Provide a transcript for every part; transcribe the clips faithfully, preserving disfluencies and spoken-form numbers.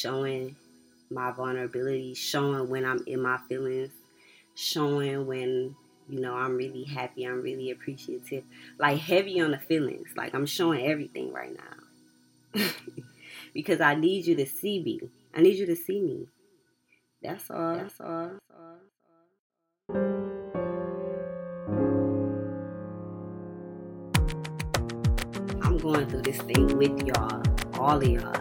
showing my vulnerability, showing when I'm in my feelings, showing when, you know, I'm really happy, I'm really appreciative, like heavy on the feelings. Like I'm showing everything right now because I need you to see me. I need you to see me. That's all. That's all. That's all. I'm going through this thing with y'all, all of y'all.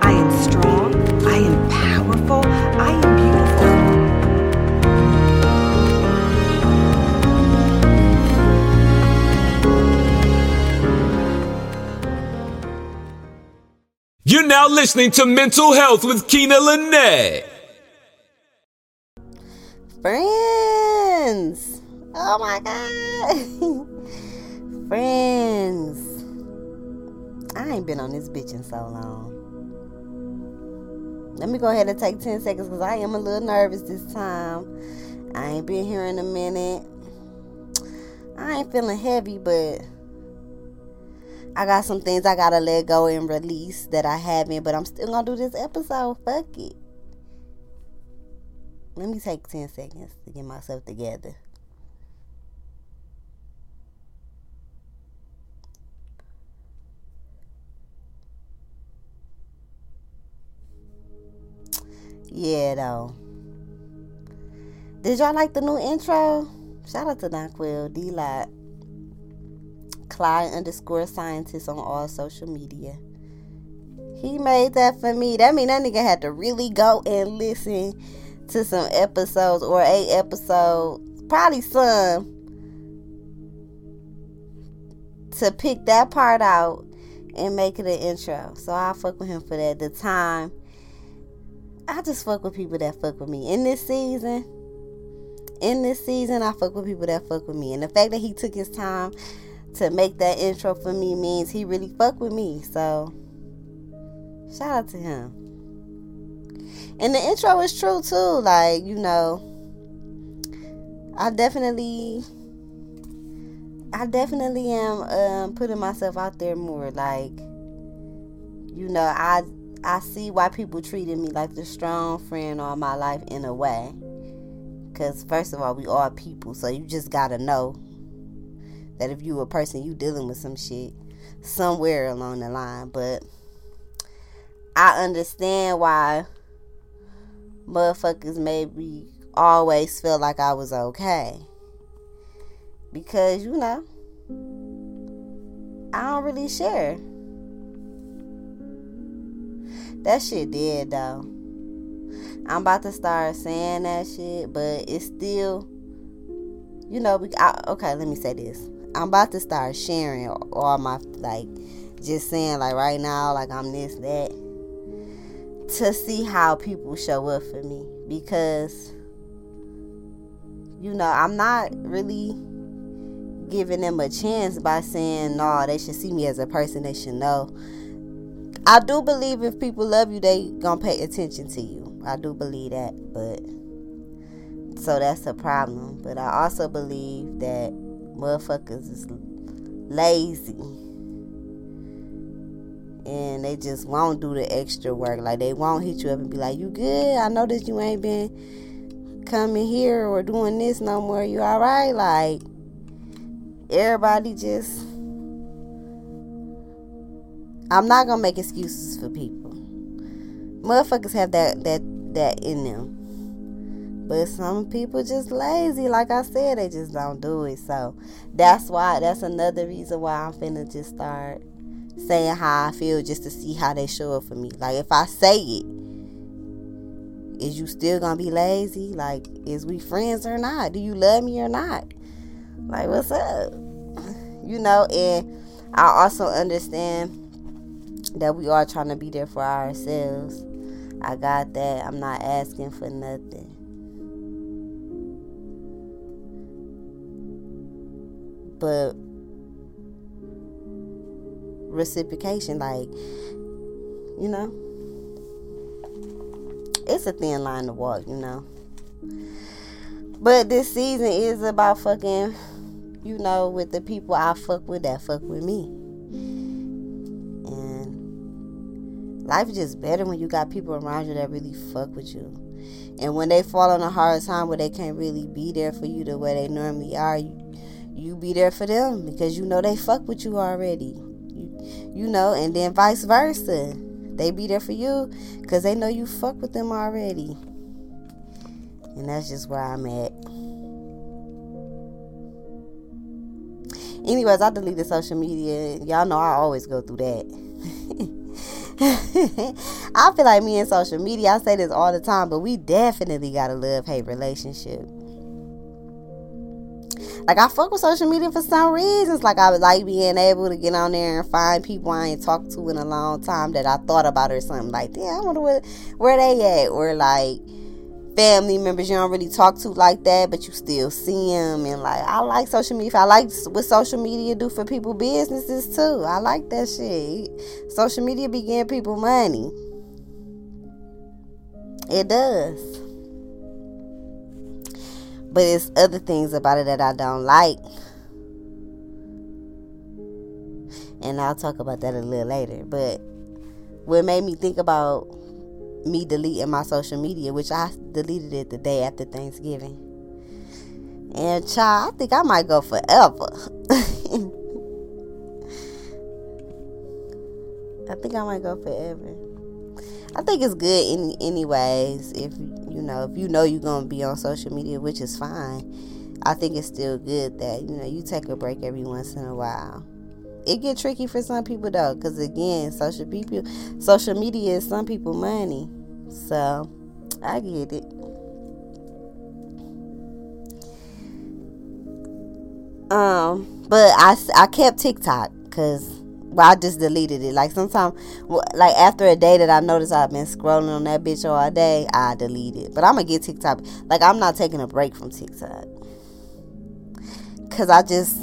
I am strong. I am powerful. I am beautiful. You're now listening to Mental Health with Keena Lynette. Friends. Oh my God. Friends, I ain't been on this bitch in so long. Let me go ahead and take ten seconds because I am a little nervous this time. I ain't been here in a minute. I ain't feeling heavy, but I got some things I gotta let go and release that I haven't, but I'm still gonna do this episode. Fuck it. Let me take ten seconds to get myself together. Yeah, though. Did y'all like the new intro? Shout out to Donquil, D-Lot, Fly underscore scientist on all social media. He made that for me. That mean that nigga had to really go and listen to some episodes or a episode, probably some, to pick that part out and make it an intro. So I fuck with him for that. The time. I just fuck with people that fuck with me. In this season, in this season, I fuck with people that fuck with me. And the fact that he took his time to make that intro for me means he really fuck with me. So, shout out to him. And the intro is true, too. Like, you know, I definitely, I definitely am um, putting myself out there more. Like, you know, I... I see why people treated me like the strong friend all my life in a way. Because first of all, we all people. So you just got to know that if you a person, you dealing with some shit somewhere along the line. But I understand why motherfuckers maybe always felt like I was okay. Because, you know, I don't really share. That shit dead, though. I'm about to start saying that shit, but it's still, you know, we, I, okay, let me say this. I'm about to start sharing all my, like, just saying, like, right now, like, I'm this, that, to see how people show up for me. Because, you know, I'm not really giving them a chance by saying, no, they should see me as a person, they should know. I do believe if people love you, they gonna pay attention to you. I do believe that, but so that's a problem. But I also believe that motherfuckers is lazy and they just won't do the extra work. Like, they won't hit you up and be like, you good? I know that you ain't been coming here or doing this no more. You all right? Like, everybody just... I'm not going to make excuses for people. Motherfuckers have that, that that in them. But some people just lazy. Like I said, they just don't do it. So that's why, that's another reason why I'm finna just start saying how I feel just to see how they show up for me. Like, if I say it, is you still going to be lazy? Like, is we friends or not? Do you love me or not? Like, what's up? You know, and I also understand that we are trying to be there for ourselves. I got that. I'm not asking for nothing. But reciprocation, like, you know, it's a thin line to walk, you know. But this season is about fucking, you know, with the people I fuck with that fuck with me. life is just better when you got people around you that really fuck with you. And when they fall in a hard time where they can't really be there for you the way they normally are, you, you be there for them because you know they fuck with you already. You, you know, and then vice versa. They be there for you because they know you fuck with them already. And that's just where I'm at. Anyways, I deleted social media. Y'all know I always go through that. I feel like me and social media, I say this all the time, but we definitely got a love-hate relationship. Like, I fuck with social media for some reasons. Like, I would like being able to get on there and find people I ain't talked to in a long time that I thought about or something. Like, damn, I wonder where, where they at. Or, like, family members you don't really talk to like that, but you still see them. And, like, I like social media. I like what social media do for people businesses, too. I like that shit. Social media be giving people money. It does. But it's other things about it that I don't like. And I'll talk about that a little later. But what made me think about me deleting my social media, which I deleted it the day after Thanksgiving. And child, I think I might go forever. I think I might go forever. I think it's good in anyways. If you know, if you know you're gonna be on social media, which is fine. I think it's still good that you know you take a break every once in a while. It get tricky for some people though, because again, social people, social media is some people money. So I get it. Um, but I I kept TikTok because. Well, I just deleted it. Like, sometimes, like, after a day that I noticed I've been scrolling on that bitch all day, I delete it. But I'm going to get TikTok. Like, I'm not taking a break from TikTok. Because I just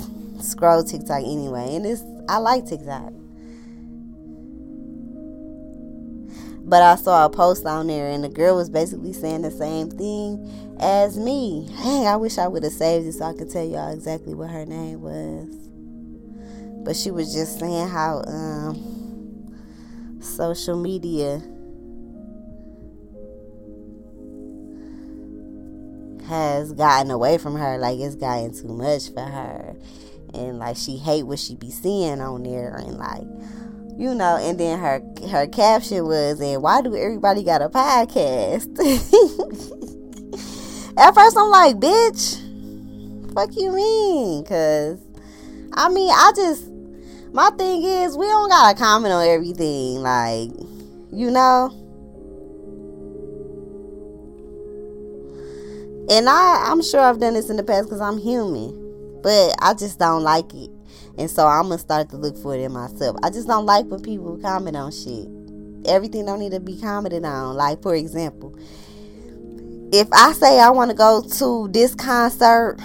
scroll TikTok anyway. And it's I like TikTok. But I saw a post on there, and the girl was basically saying the same thing as me. Hey, I wish I would have saved it so I could tell y'all exactly what her name was. But she was just saying how um, social media has gotten away from her. Like, it's gotten too much for her. And, like, she hate what she be seeing on there. And, like, you know. And then her, her caption was, and why do everybody got a podcast? At first, I'm like, bitch, fuck you mean? Because, I mean, I just... My thing is, we don't gotta comment on everything, like, you know? And I, I'm sure I've done this in the past because I'm human. But I just don't like it. And so I'm gonna start to look for it in myself. I just don't like when people comment on shit. Everything don't need to be commented on. Like, for example, if I say I want to go to this concert,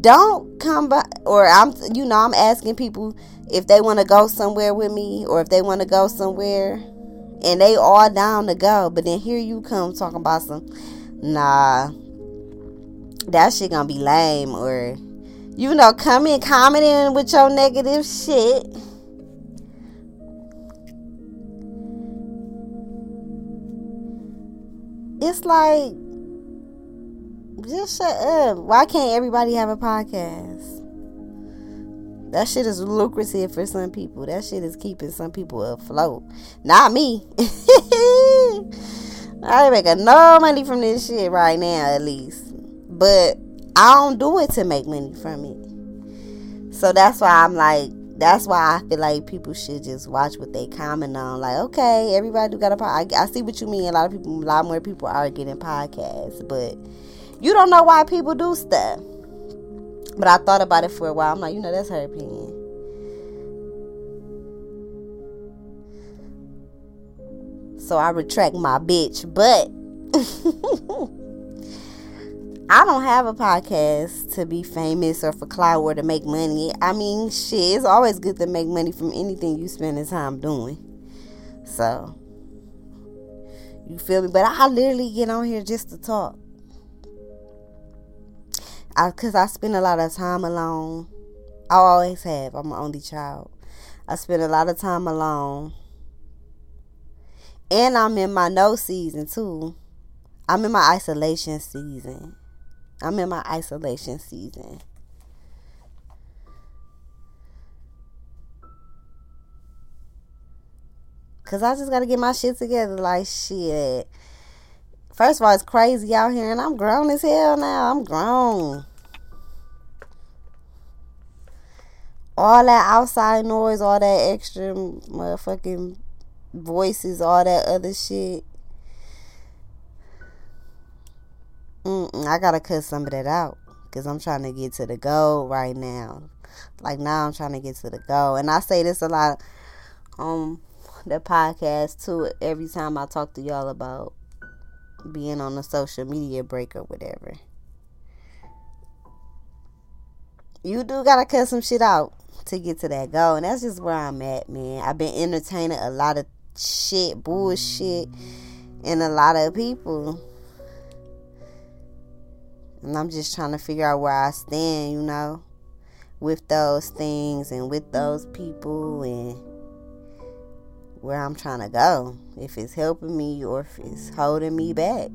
don't come by, or I'm, you know, I'm asking people if they want to go somewhere with me, or if they want to go somewhere, and they all down to go, but then here you come talking about some, nah, that shit gonna be lame, or, you know, come in commenting with your negative shit. It's like, just shut up. Why can't everybody have a podcast? That shit is lucrative for some people. That shit is keeping some people afloat. Not me. I ain't making no money from this shit right now, at least. But I don't do it to make money from it. So that's why I'm like, that's why I feel like people should just watch what they comment on. Like, okay, everybody do got a podcast. I, I see what you mean. A lot of people, a lot more people are getting podcasts, but you don't know why people do stuff. But I thought about it for a while. I'm like, you know, that's her opinion. So I retract my bitch. But I don't have a podcast to be famous or for clout or to make money. I mean, shit, it's always good to make money from anything you spend your time doing. So, you feel me? But I literally get on here just to talk. I, Cause I spend a lot of time alone. I always have. I'm an only child. I spend a lot of time alone. And I'm in my no season too. I'm in my isolation season. I'm in my isolation season. Because I just got to get my shit together. Like, shit. First of all, it's crazy out here. And I'm grown as hell now. I'm grown. All that outside noise, all that extra motherfucking voices, all that other shit. Mm-mm, I got to cut some of that out. Because I'm trying to get to the goal right now. Like, now I'm trying to get to the goal. And I say this a lot um. the podcast too, every time I talk to y'all about being on a social media break or whatever. You do gotta cut some shit out to get to that goal, and that's just where I'm at, man. I've been entertaining a lot of shit, bullshit, and a lot of people, and I'm just trying to figure out where I stand, you know, with those things and with those people, and where I'm trying to go, if it's helping me or if it's holding me back.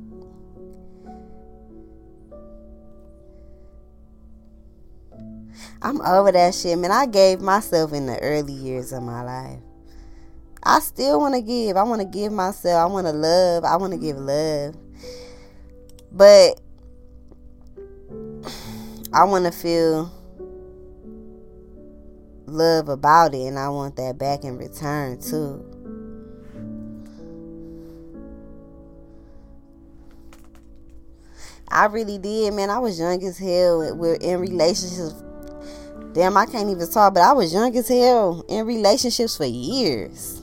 I'm over that shit, man. I gave myself in the early years of my life. I still want to give. I want to give myself. I want to love. I want to give love. But I want to feel love about it, and I want that back in return too. I really did, man. I was young as hell. We're in relationships. Damn, I can't even talk, but I was young as hell in relationships for years.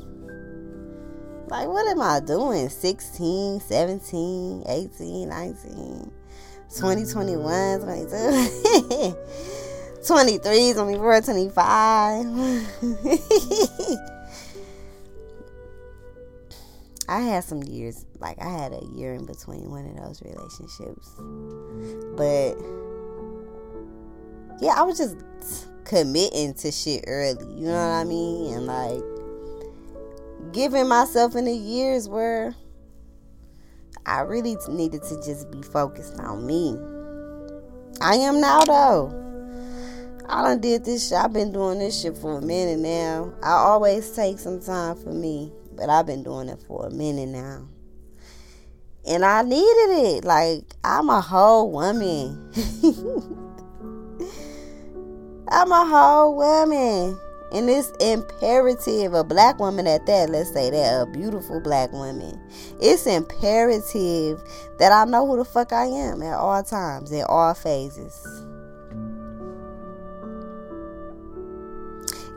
Like, what am I doing? sixteen, seventeen, eighteen, nineteen, twenty, twenty-one, twenty-two, twenty-three, twenty-four, twenty-five. I had some years, like, I had a year in between one of those relationships. But yeah, I was just committing to shit early, you know what I mean? And like giving myself in the years where I really needed to just be focused on me. I am now though. I done did this shit. I've been doing this shit for a minute now. I always take some time for me, but I've been doing it for a minute now. And I needed it. Like, I'm a whole woman. I'm a whole woman. And it's imperative. A black woman at that, let's say that. A beautiful black woman. It's imperative that I know who the fuck I am at all times, in all phases.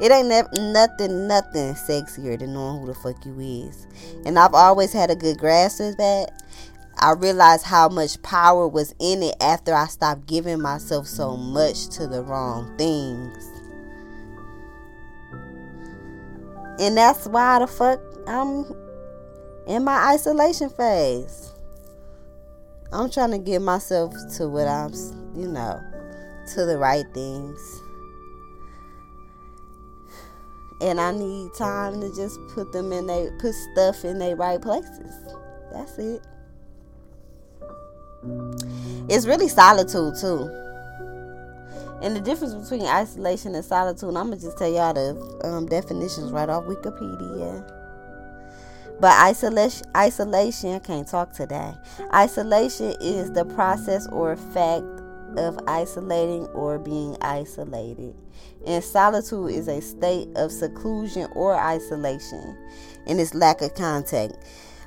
It ain't ne- nothing, nothing sexier than knowing who the fuck you is. And I've always had a good grasp of that. I realized how much power was in it after I stopped giving myself so much to the wrong things. And that's why the fuck I'm in my isolation phase. I'm trying to give myself to what I'm, you know, to the right things. And I need time to just put them in they put stuff in their right places. That's it. It's really solitude too. And the difference between isolation and solitude, I'm gonna just tell y'all the um, definitions right off Wikipedia. But isolation, isolation, I can't talk today. Isolation is the process or fact of isolating or being isolated. And solitude is a state of seclusion or isolation, and it's lack of contact.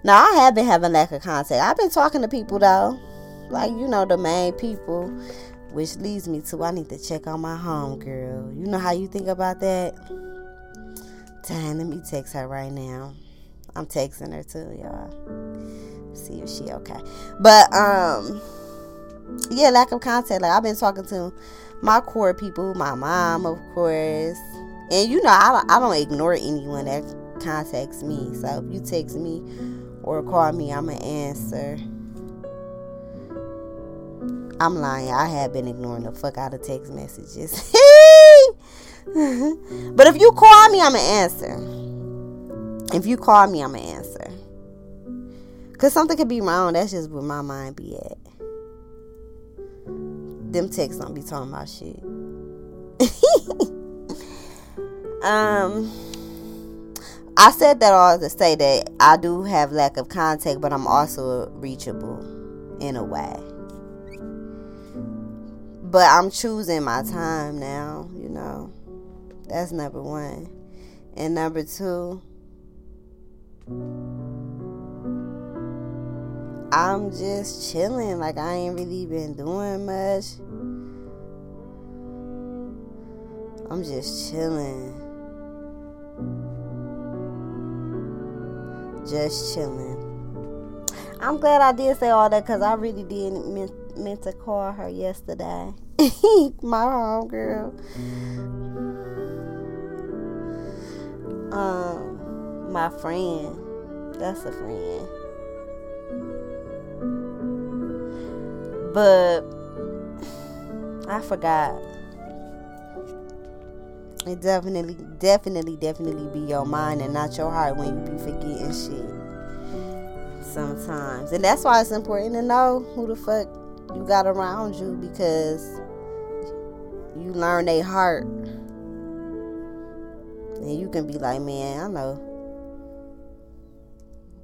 Now, I have been having lack of contact. I've been talking to people though, like, you know, the main people, which leads me to I need to check on my homegirl. You know how you think about that? Dang, let me text her right now. I'm texting her too, y'all. See if she okay. But um yeah, lack of contact. Like, I've been talking to my core people, my mom, of course. And, you know, I, I don't ignore anyone that contacts me. So, if you text me or call me, I'm going to answer. I'm lying. I have been ignoring the fuck out of text messages. But if you call me, I'm going to answer. If you call me, I'm going to answer. Because something could be wrong. That's just where my mind be at. Them texts don't be talking about shit. um... I said that all to say that I do have lack of contact, but I'm also reachable in a way. But I'm choosing my time now, you know. That's number one. And number two, I'm just chilling. Like, I ain't really been doing much. I'm just chilling. Just chilling. I'm glad I did say all that because I really did meant, meant to call her yesterday. My homegirl. Um, my friend. That's a friend. But I forgot. It definitely, definitely, definitely be your mind and not your heart when you be forgetting shit sometimes. And that's why it's important to know who the fuck you got around you, because you learn their heart. And you can be like, man, I know.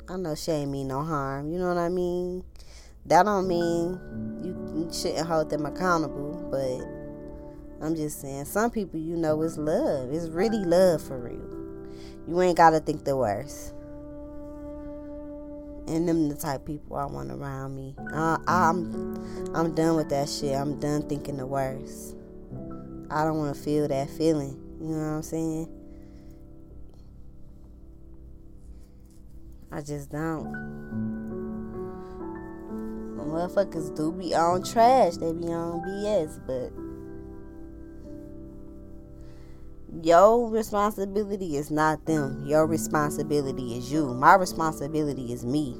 I know she ain't mean no harm. You know what I mean? That don't mean you shouldn't hold them accountable, but I'm just saying, some people, you know, it's love. It's really love for real. You ain't got to think the worst. And them the type of people I want around me. Uh, I'm I'm done with that shit. I'm done thinking the worst. I don't want to feel that feeling. You know what I'm saying? I just don't. The motherfuckers do be on trash. They be on B S, but your responsibility is not them. Your responsibility is you. My responsibility is me.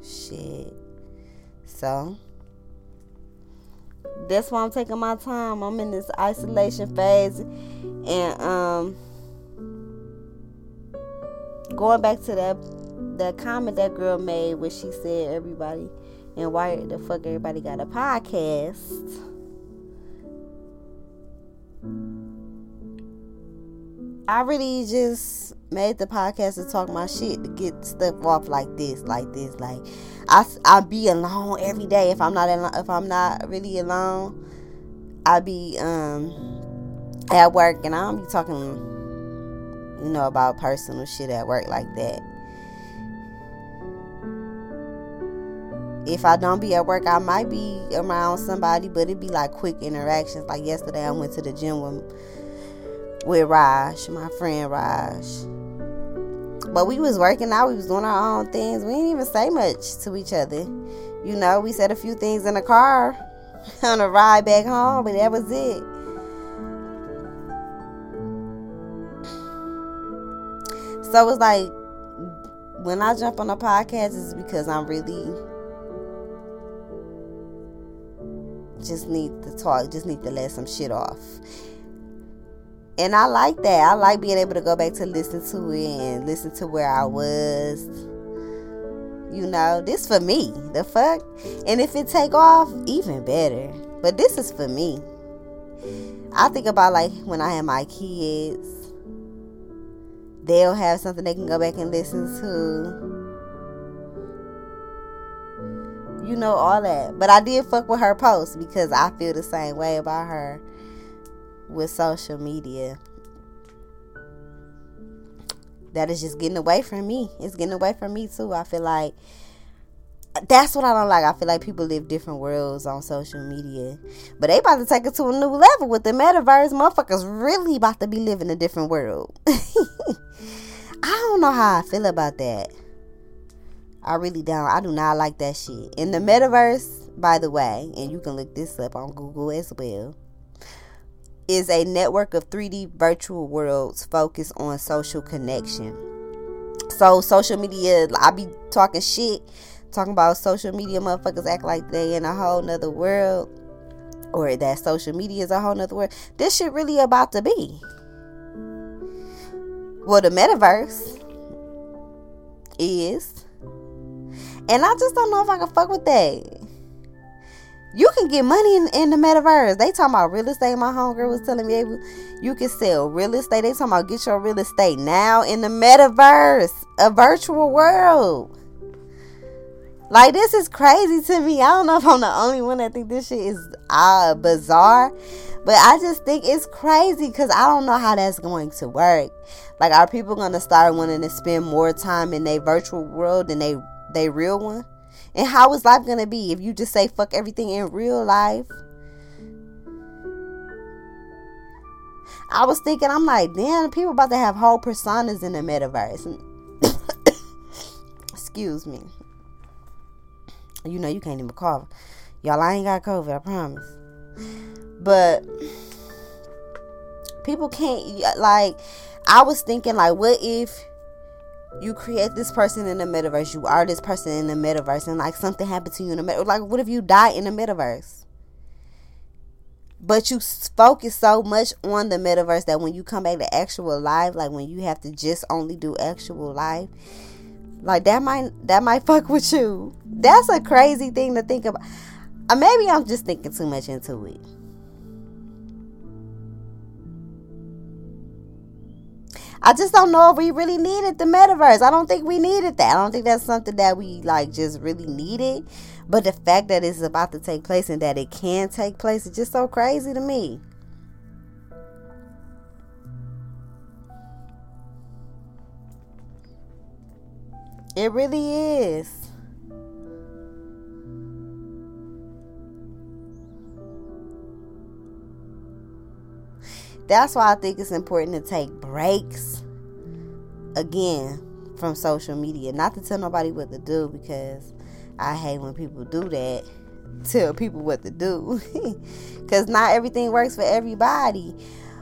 Shit. So, that's why I'm taking my time. I'm in this isolation phase. And um, going back to that, that comment that girl made where she said everybody, and why the fuck everybody got a podcast. I really just made the podcast to talk my shit, to get stuff off like this, like this, like I, I be alone every day. If I'm not al- if I'm not really alone, I be um at work, and I don't be talking, you know, about personal shit at work like that. If I don't be at work, I might be around somebody, but it be like quick interactions. Like yesterday, I went to the gym with. With Raj, my friend Raj. But we was working out. We was doing our own things. We didn't even say much to each other. You know, we said a few things in the car on the ride back home, but that was it. So it's like, when I jump on a podcast, it's because I'm really just need to talk, just need to let some shit off. And I like that. I like being able to go back to listen to it and listen to where I was. You know, this for me. The fuck? And if it take off, even better. But this is for me. I think about, like, when I have my kids. They'll have something they can go back and listen to. You know, all that. But I did fuck with her post because I feel the same way about her. With social media, that is just getting away from me. It's getting away from me too. I feel like that's what I don't like. I feel like people live different worlds on social media, but they about to take it to a new level with the metaverse. Motherfuckers really about to be living a different world. I don't know how I feel about that. I really don't. I do not like that shit. In the metaverse, by the way, and you can look this up on Google as well, is a network of three D virtual worlds focused on social connection. So social media, I be talking shit, talking about social media. Motherfuckers act like they in a whole nother world, or that social media is a whole nother world. This shit really about to be. Well, the metaverse, is. And I just don't know if I can fuck with that. You can get money in, in the metaverse. They talking about real estate. My homegirl was telling me you can sell real estate. They talking about get your real estate now in the metaverse, a virtual world. Like, this is crazy to me. I don't know if I'm the only one that think this shit is uh, bizarre, but I just think it's crazy because I don't know how that's going to work. Like, are people going to start wanting to spend more time in their virtual world than they they real one? And how is life going to be if you just say fuck everything in real life? I was thinking, I'm like, damn, people about to have whole personas in the metaverse. Excuse me. You know, you can't even cough. Y'all, I ain't got COVID, I promise. But people can't, like, I was thinking, like, what if you create this person in the metaverse? You are this person in the metaverse. And, like, something happened to you in the metaverse. Like, what if you die in the metaverse? But you focus so much on the metaverse that when you come back to actual life, like, when you have to just only do actual life, like, that might that might fuck with you. That's a crazy thing to think about. Or maybe I'm just thinking too much into it. I just don't know if we really needed the metaverse. I don't think we needed that. I don't think that's something that we, like, just really needed. But the fact that it's about to take place and that it can take place is just so crazy to me. It really is. That's why I think it's important to take breaks again from social media. Not to tell nobody what to do, because I hate when people do that. Tell people what to do. Because not everything works for everybody.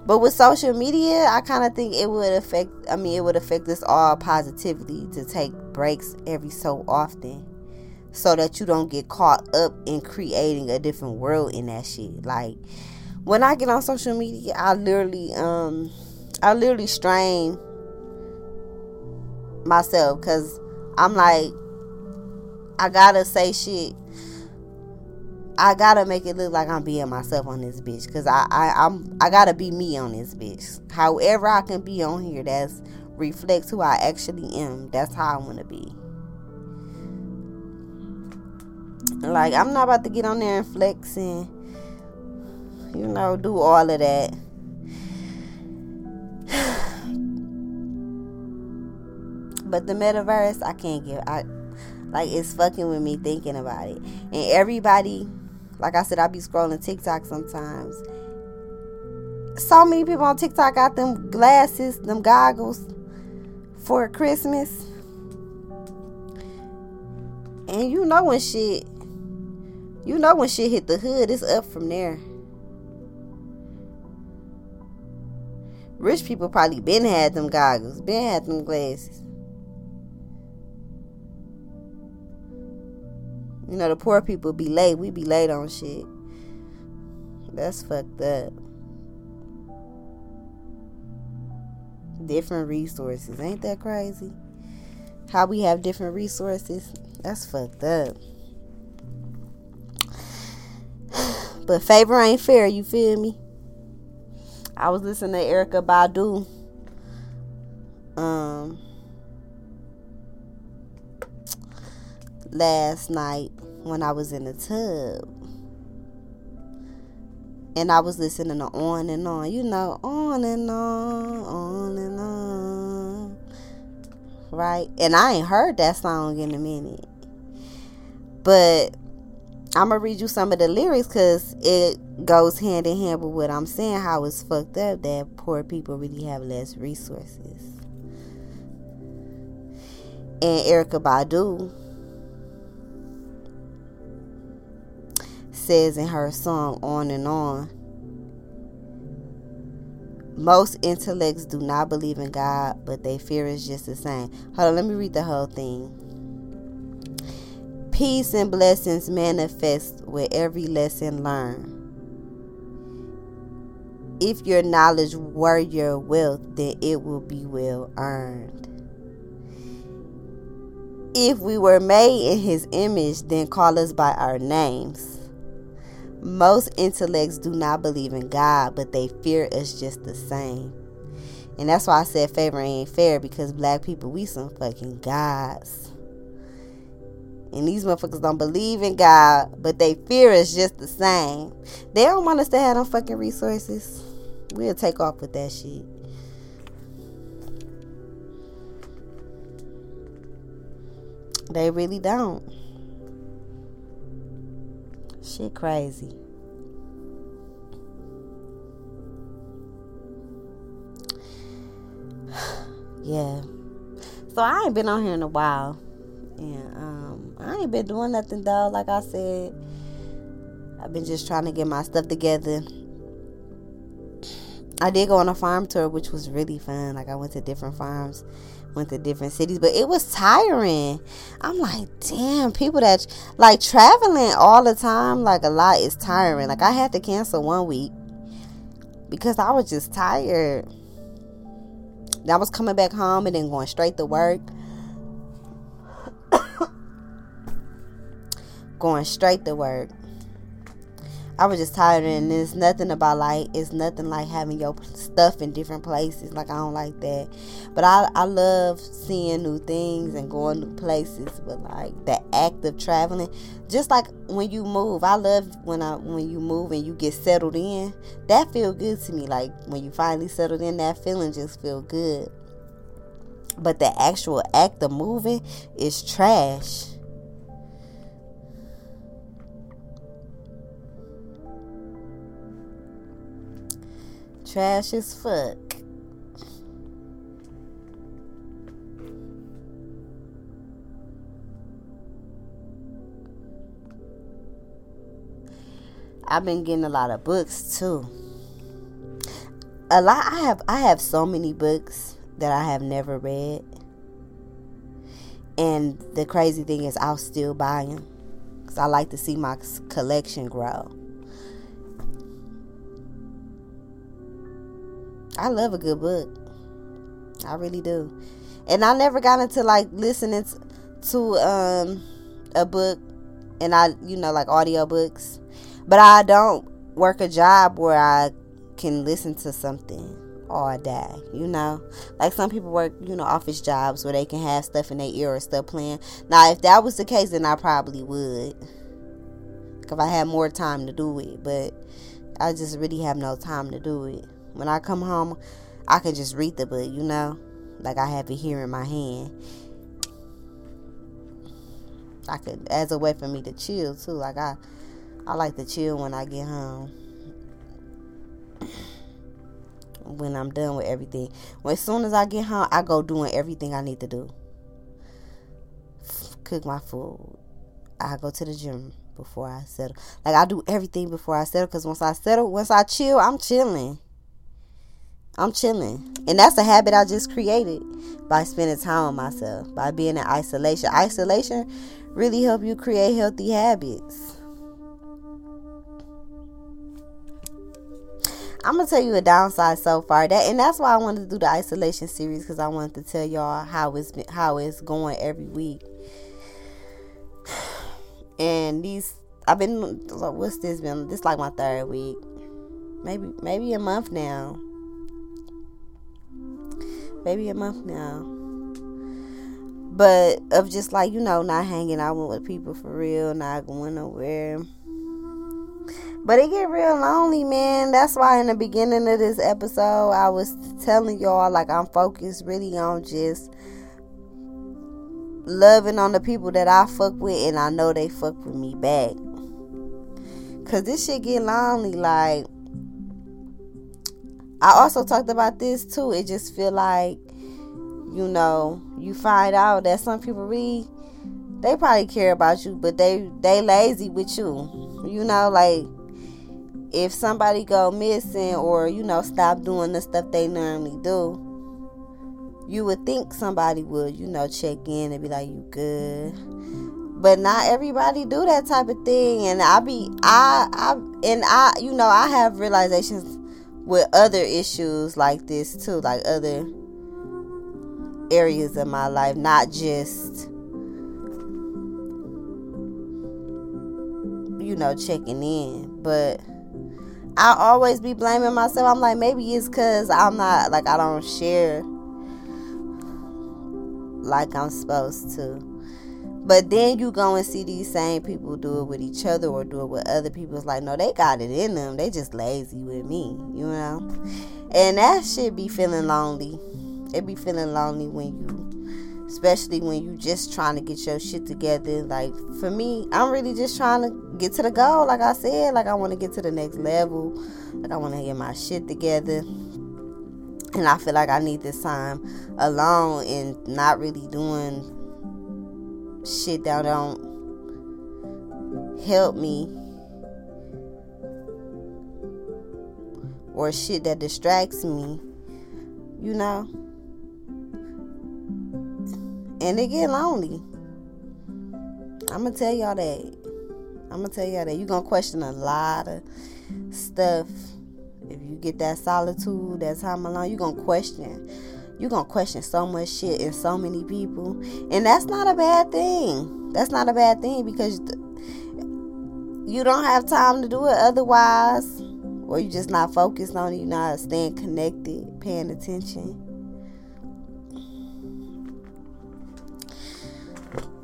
But with social media, I kind of think it would affect, I mean, it would affect us all positively to take breaks every so often so that you don't get caught up in creating a different world in that shit. Like, when I get on social media, I literally, um, I literally strain myself because I'm like, I gotta say shit. I gotta make it look like I'm being myself on this bitch, because I, I, I'm, I gotta be me on this bitch. However I can be on here, that's reflects who I actually am. That's how I want to be. Like, I'm not about to get on there and flex and, you know, do all of that. But the metaverse, I can't give. I like it's fucking with me thinking about it. And everybody, like I said, I be scrolling TikTok sometimes. So many people on TikTok got them glasses, them goggles for Christmas. And you know when shit, you know when shit hit the hood, it's up from there. Rich people probably been had them goggles, been had them glasses. You know, the poor people be late. We be late on shit. That's fucked up. Different resources. Ain't that crazy? How we have different resources. That's fucked up. But favor ain't fair. You feel me? I was listening to Erykah Badu. Um... last night when I was in the tub, and I was listening to On and On, you know, on and on, on and on, right? And I ain't heard that song in a minute, but I'm gonna read you some of the lyrics because it goes hand in hand with what I'm saying, how it's fucked up that poor people really have less resources. And Erykah Badu says in her song On and On, most intellects do not believe in God, but they fear is just the same. Hold on, let me read the whole thing. Peace and blessings manifest with every lesson learned. If your knowledge were your wealth, then it will be well earned. If we were made in his image, then call us by our names. Most intellects do not believe in God, but they fear us just the same. And that's why I said favor ain't fair, because black people, we some fucking gods. And these motherfuckers don't believe in God, but they fear us just the same. They don't want us to have them fucking resources. We'll take off with that shit. They really don't. Shit crazy. Yeah. So I ain't been on here in a while. And um, I ain't been doing nothing, though. Like I said, I've been just trying to get my stuff together. I did go on a farm tour, which was really fun. Like, I went to different farms, went to different cities, but it was tiring. I'm like, damn, people that, like, traveling all the time, like, a lot is tiring. Like, I had to cancel one week because I was just tired. I was coming back home and then going straight to work. Going straight to work. I was just tired, and it's nothing about like it's nothing like having your stuff in different places. Like, I don't like that, but I I love seeing new things and going to places. But like the act of traveling, just like when you move, I love when I when you move and you get settled in. That feel good to me. Like when you finally settled in, that feeling just feel good. But the actual act of moving is trash. Trash as fuck. I've been getting a lot of books too. A lot. I have. I have so many books that I have never read, and the crazy thing is, I'll still buy them because I like to see my collection grow. I love a good book. I really do. And I never got into like listening to um, a book, and I, you know, like audio books. But I don't work a job where I can listen to something all day, you know. Like some people work, you know, office jobs where they can have stuff in their ear or stuff playing. Now, if that was the case, then I probably would, because I had more time to do it. But I just really have no time to do it. When I come home, I can just read the book, you know? Like, I have it here in my hand. I could, as a way for me to chill, too. Like, I, I like to chill when I get home. When I'm done with everything. Well, as soon as I get home, I go doing everything I need to do. Cook my food. I go to the gym before I settle. Like, I do everything before I settle. Because once I settle, once I chill, I'm chilling. I'm chilling. And that's a habit I just created by spending time on myself, by being in isolation. Isolation really helps you create healthy habits. I'm going to tell you a downside so far. That, and that's why I wanted to do the isolation series, because I wanted to tell y'all how it's been, how it's going every week. And these, I've been, what's this been? This is like my third week. Maybe, maybe a month now. Maybe a month now. But of just like, you know, not hanging out with people for real, not going nowhere. But it get real lonely, man. That's why in the beginning of this episode, I was telling y'all, like, I'm focused really on just loving on the people that I fuck with, and I know they fuck with me back. Because this shit get lonely, like. I also talked about this too. It just feel like, you know, you find out that some people read, they probably care about you, but they they lazy with you. You know, like if somebody go missing or, you know, stop doing the stuff they normally do, you would think somebody would, you know, check in and be like, you good. But not everybody do that type of thing. And I be I I and I you know, I have realizations with other issues like this too, like other areas of my life, not just know, checking in. But I always be blaming myself. I'm like, maybe it's because I'm not, like, I don't share like I'm supposed to. But then you go and see these same people do it with each other or do it with other people. It's like, no, they got it in them. They just lazy with me, you know? And that shit be feeling lonely. It be feeling lonely when you, especially when you just trying to get your shit together. Like, for me, I'm really just trying to get to the goal. Like I said, like I want to get to the next level. Like I want to get my shit together. And I feel like I need this time alone and not really doing shit that don't help me or shit that distracts me, you know. And it get lonely. I'm gonna tell y'all that. I'm gonna tell y'all that. You gonna question a lot of stuff if you get that solitude, that time alone. You gonna question. You're going to question so much shit and so many people. And that's not a bad thing. That's not a bad thing because you don't have time to do it otherwise. Or you're just not focused on it. You're not staying connected, paying attention.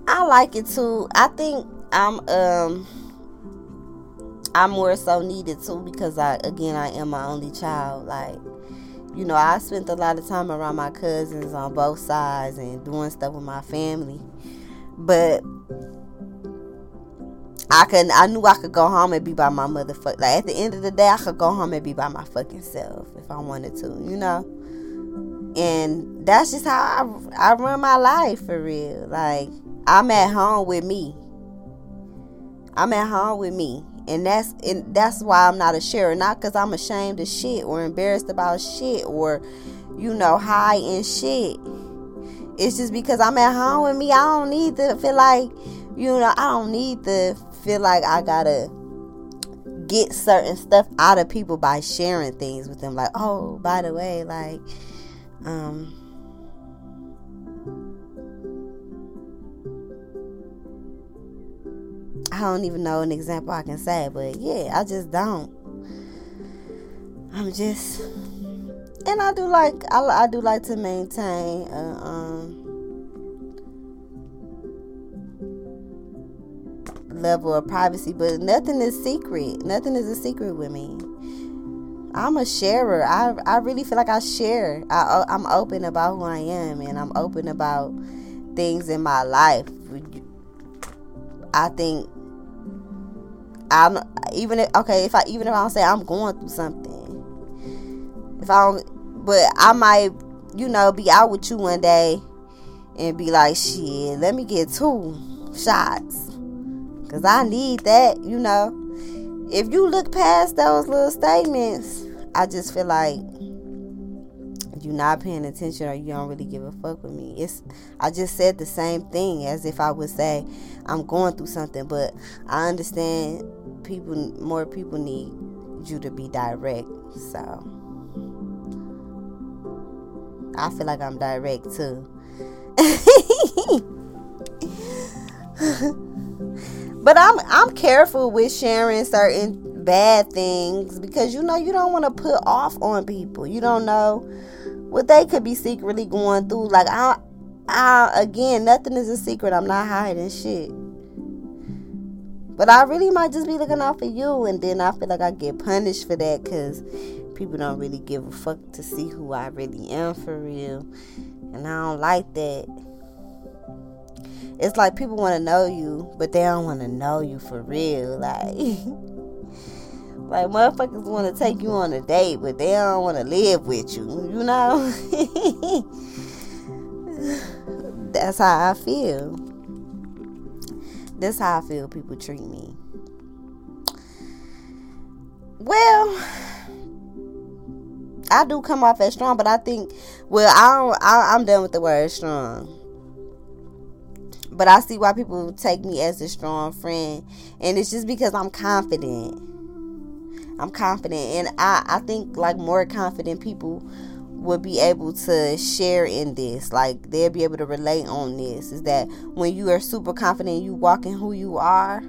I like it too. I think I'm, um, I'm more so needed too because, I again, I am my only child. Like, you know, I spent a lot of time around my cousins on both sides and doing stuff with my family. But I could, I knew I could go home and be by my motherfucker. Like, at the end of the day, I could go home and be by my fucking self if I wanted to, you know? And that's just how I, I run my life, for real. Like, I'm at home with me. I'm at home with me. And that's and that's why I'm not a sharer. Not because I'm ashamed of shit or embarrassed about shit or, you know, high in shit. It's just because I'm at home with me. I don't need to feel like, you know, I don't need to feel like I gotta get certain stuff out of people by sharing things with them. Like, oh, by the way, like, um, I don't even know an example I can say, but yeah, I just don't. I'm just, and I do like, I, I do like to maintain a, um, level of privacy, but nothing is secret. Nothing is a secret with me. I'm a sharer. I, I really feel like I share. I, I'm open about who I am, and I'm open about things in my life. I think I'm even if, okay if I even if I don't say I'm going through something, if I don't, but I might, you know, be out with you one day and be like, shit, let me get two shots because I need that, you know. If you look past those little statements, I just feel like you're not paying attention or you don't really give a fuck with me. It's I just said the same thing as if I would say I'm going through something, but I understand people more people need you to be direct. So I feel like I'm direct too. But I'm I'm careful with sharing certain bad things because, you know, you don't want to put off on people. You don't know what they could be secretly going through. Like, I, I again, nothing is a secret. I'm not hiding shit. But I really might just be looking out for you, and then I feel like I get punished for that because people don't really give a fuck to see who I really am, for real. And I don't like that. It's like people want to know you, but they don't want to know you for real. Like... Like, motherfuckers want to take you on a date, but they don't want to live with you, you know? That's how I feel. That's how I feel people treat me. Well, I do come off as strong, but I think, well, I don't, I, I'm done with the word strong. But I see why people take me as a strong friend, and it's just because I'm confident. I'm confident, and I, I think, like, more confident people would be able to share in this. Like, they'll be able to relate on this. Is that when you are super confident, you walk in who you are,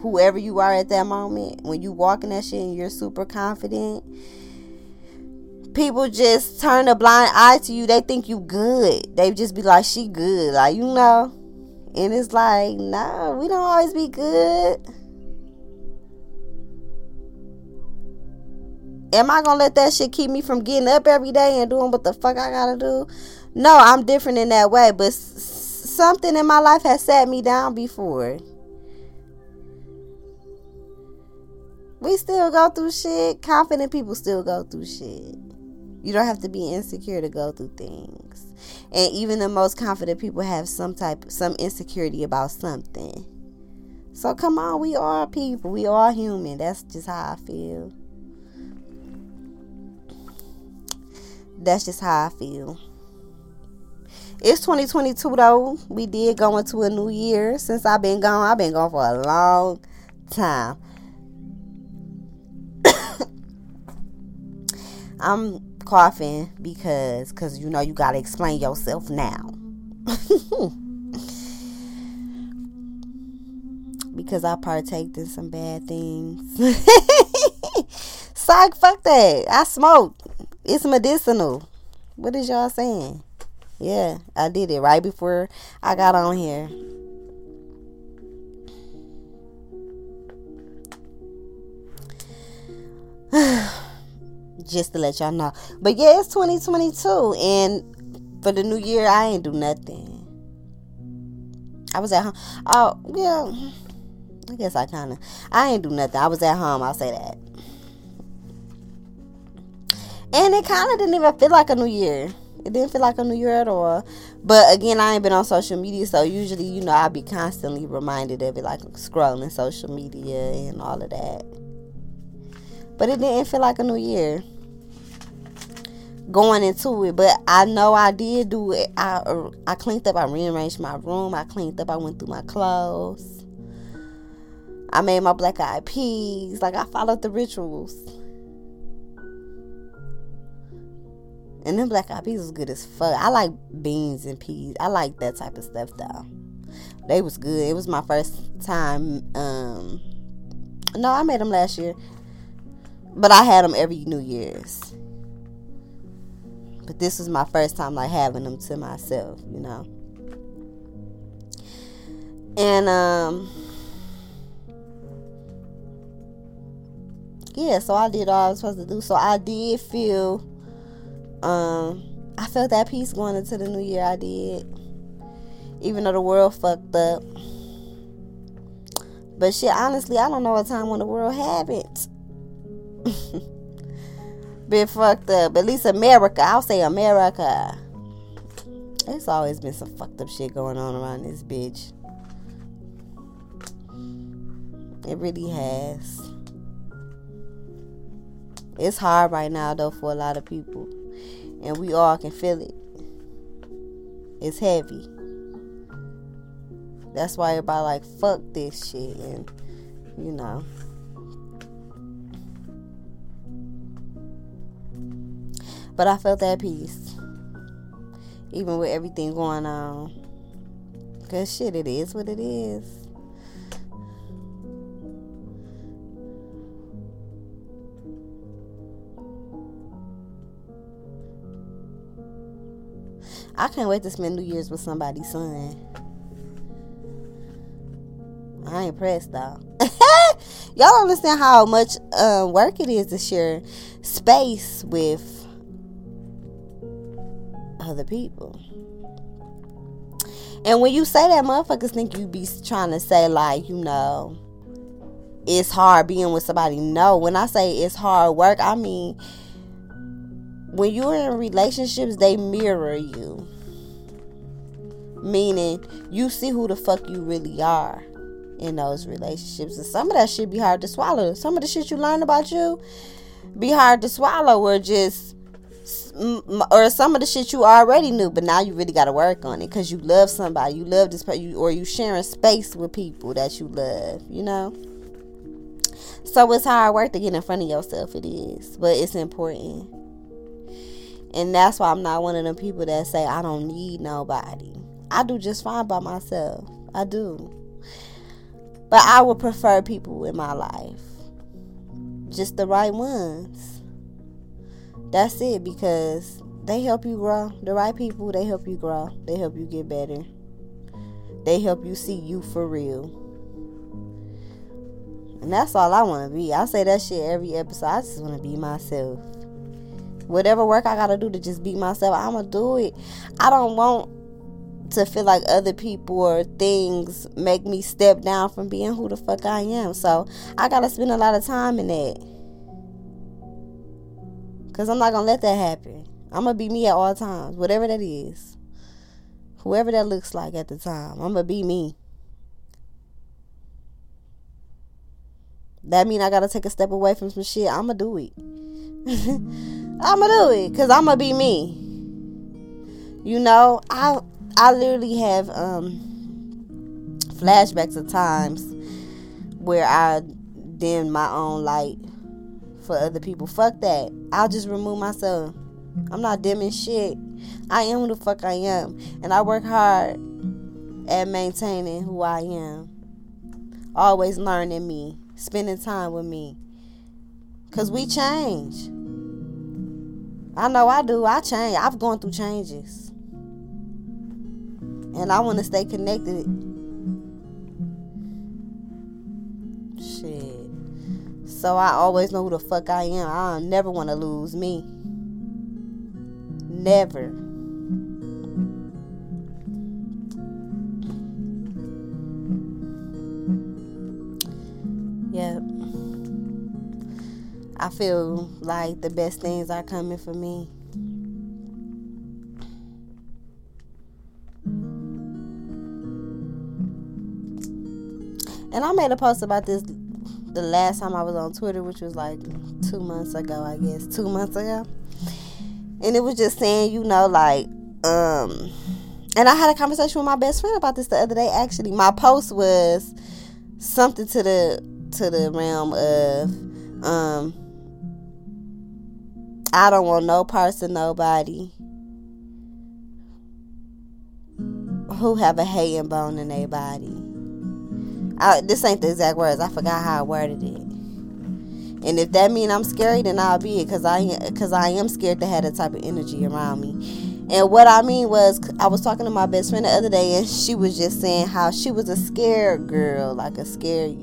whoever you are at that moment, when you walk in that shit and you're super confident, people just turn a blind eye to you. They think you good. They just be like, she good, like, you know. And it's like, nah, we don't always be good. Am I gonna let that shit keep me from getting up every day and doing what the fuck I gotta do? No, I'm different in that way, but s- something in my life has sat me down before. We still go through shit. Confident people still go through shit. You don't have to be insecure to go through things. And even the most confident people have some type, some insecurity about something. So come on, we are people. We are human. That's just how I feel. That's just how I feel. It's twenty twenty-two though. We did go into a new year. Since I've been gone, I've been gone for a long time. I'm coughing because, cause you know you gotta explain yourself now. Because I partaked in some bad things. Psych, fuck that. I smoked. It's medicinal. What is y'all saying? Yeah, I did it right before I got on here. Just to let y'all know. But yeah, it's twenty twenty-two. And for the new year, I ain't do nothing. I was at home. Oh, yeah. I guess I kind of. I ain't do nothing. I was at home. I'll say that. And it kind of didn't even feel like a new year. It didn't feel like a new year at all. But again, I ain't been on social media. So usually, you know, I be constantly reminded of it. Like scrolling social media and all of that. But it didn't feel like a new year going into it. But I know I did do it. I I cleaned up. I rearranged my room. I cleaned up. I went through my clothes. I made my black eyed peas. Like, I followed the rituals. And them black eyed peas was good as fuck. I like beans and peas. I like that type of stuff, though. They was good. It was my first time. Um, no, I made them last year. But I had them every New Year's. But this was my first time, like, having them to myself, you know. And, um... yeah, so I did all I was supposed to do. So I did feel... Um... I felt that peace going into the New Year, I did. Even though the world fucked up. But shit, honestly, I don't know a time when the world happens. Been fucked up. At least America. I'll say America. There's always been some fucked up shit going on around this bitch. It really has. It's hard right now though for a lot of people. And we all can feel it. It's heavy. That's why everybody like, fuck this shit. And you know, but I felt that peace. Even with everything going on. Because shit, it is what it is. I can't wait to spend New Year's with somebody's son. I ain't pressed though. Y'all don't understand how much uh, work it is to share space with other people. And when you say that, motherfuckers think you be trying to say, like, you know, it's hard being with somebody. No, when I say it's hard work, I mean, when you're in relationships, they mirror you, meaning you see who the fuck you really are in those relationships. And some of that shit be hard to swallow. Some of the shit you learn about you be hard to swallow, or just, or some of the shit you already knew, but now you really got to work on it because you love somebody, you love this person, or you sharing space with people that you love, you know. So it's hard work to get in front of yourself. It is, but it's important. And that's why I'm not one of them people that say I don't need nobody. I do just fine by myself. I do. But I would prefer people in my life, just the right ones. That's it, because they help you grow. The right people, they help you grow. They help you get better. They help you see you for real. And that's all I want to be. I say that shit every episode. I just want to be myself. Whatever work I got to do to just be myself, I'm going to do it. I don't want to feel like other people or things make me step down from being who the fuck I am. So I got to spend a lot of time in that. Because I'm not going to let that happen. I'm going to be me at all times. Whatever that is. Whoever that looks like at the time. I'm going to be me. That mean I got to take a step away from some shit. I'm going to do it. I'm going to do it. Because I'm going to be me. You know, I I literally have um, flashbacks of times where I dimmed my own light for other people. Fuck that. I'll just remove myself. I'm not dimming shit. I am who the fuck I am. And I work hard at maintaining who I am. Always learning me. Spending time with me. Because we change. I know I do. I change. I've gone through changes. And I want to stay connected. Shit. So I always know who the fuck I am. I never want to lose me. Never. Yep. I feel like the best things are coming for me. And I made a post about this the last time I was on Twitter, which was like two months ago, I guess. Two months ago. And it was just saying, you know, like, um, and I had a conversation with my best friend about this the other day, actually. My post was something to the, to the realm of, um, I don't want no parts of nobody who have a hating bone in their body. I, this ain't the exact words. I forgot how I worded it. And if that mean I'm scary, then I'll be it, because I, cause I am scared to have that type of energy around me. And what I mean was, I was talking to my best friend the other day, and she was just saying how she was a scared girl, like a scared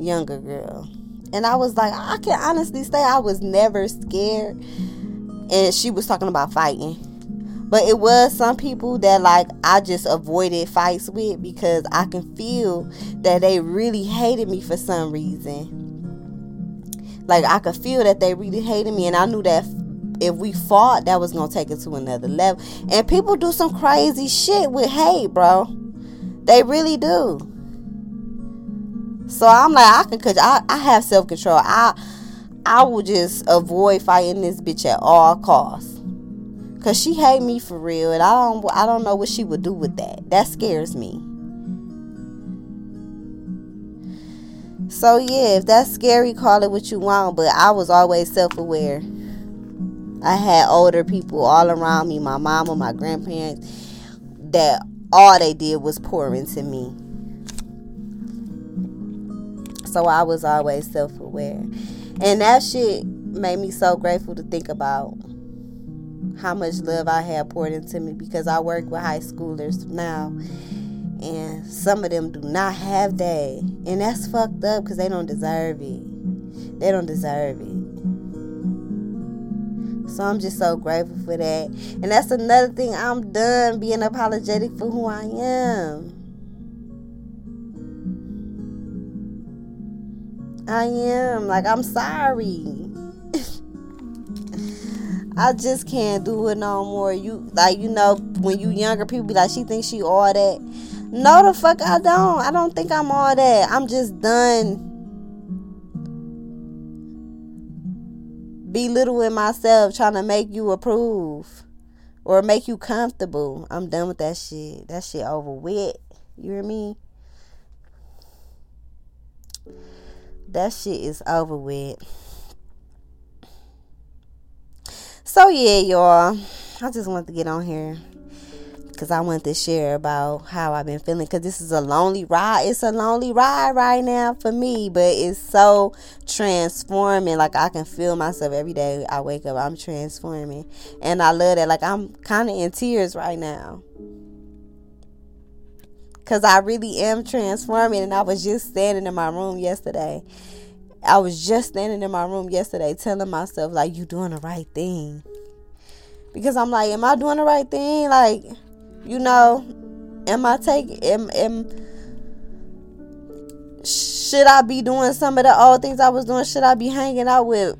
younger girl. And I was like, I can honestly say I was never scared. And she was talking about fighting. But it was some people that, like, I just avoided fights with, because I can feel that they really hated me for some reason. Like, I could feel that they really hated me. And I knew that if we fought, that was going to take it to another level. And people do some crazy shit with hate, bro. They really do. So I'm like, I can, cause I, I have self-control. I I will just avoid fighting this bitch at all costs. Because she hate me for real. And I don't, I don't know what she would do with that. That scares me. So yeah, if that's scary, call it what you want, but I was always self-aware. I had older people all around me, my mama, my grandparents, that all they did was pour into me. So I was always self-aware. And that shit made me so grateful to think about how much love I had poured into me, because I work with high schoolers now. And some of them do not have that. And that's fucked up, because they don't deserve it. They don't deserve it. So I'm just so grateful for that. And that's another thing. I'm done being apologetic for who I am. I am. Like, I'm sorry. I just can't do it no more. You, like, you know, when you younger, people be like, she thinks she all that. No, the fuck I don't. I don't think I'm all that. I'm just done belittling myself, trying to make you approve or make you comfortable. I'm done with that shit. That shit over with. You hear me? That shit is over with. So, yeah, y'all. I just wanted to get on here. because I wanted to share about how I've been feeling, because this is a lonely ride. It's a lonely ride right now for me, but it's so transforming. Like, I can feel myself every day I wake up. I'm transforming, and I love that. Like, I'm kind of in tears right now, because I really am transforming. And I was just standing in my room yesterday. I was just standing in my room yesterday telling myself, like, you doing the right thing. Because I'm like, am I doing the right thing? Like, you know, am I taking, am, am, should I be doing some of the old things I was doing? Should I be hanging out with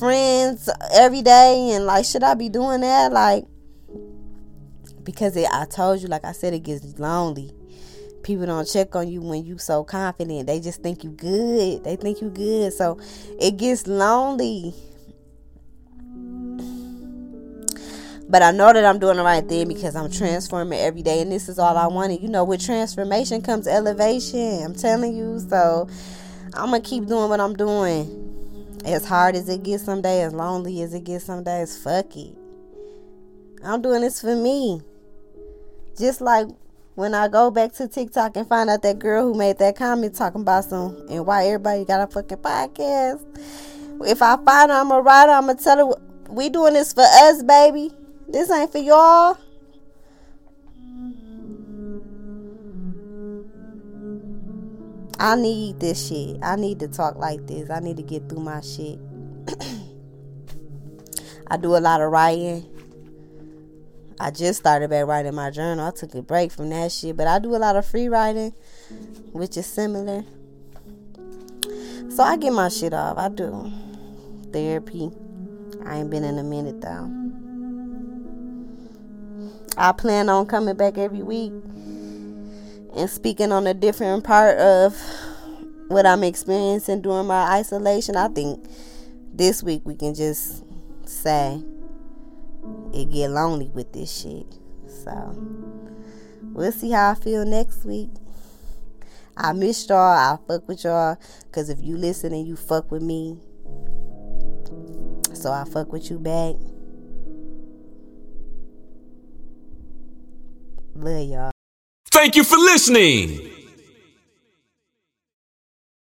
friends every day? And, like, should I be doing that? Like, because it, I told you, like I said, it gets lonely. People don't check on you when you so confident. They just think you good. They think you good. So it gets lonely. But I know that I'm doing the right thing because I'm transforming every day. And this is all I wanted. You know, with transformation comes elevation. I'm telling you. So I'm going to keep doing what I'm doing. As hard as it gets some days, as lonely as it gets some days, fuck it. I'm doing this for me. Just like when I go back to TikTok and find out that girl who made that comment talking about some and why everybody got a fucking podcast. If I find her, I'm going to write her. I'm going to tell her, we doing this for us, baby. This ain't for y'all. I need this shit. I need to talk like this. I need to get through my shit. I do a lot of writing. I just started back writing my journal. I took a break from that shit. But I do a lot of free writing, which is similar. So I get my shit off. I do therapy. I ain't been in a minute, though. I plan on coming back every week and speaking on a different part of what I'm experiencing during my isolation. I think this week we can just say it get lonely with this shit. So we'll see how I feel next week. I miss y'all. I fuck with y'all, because if you listen and you fuck with me, so I fuck with you back. Love y'all. Thank you for listening.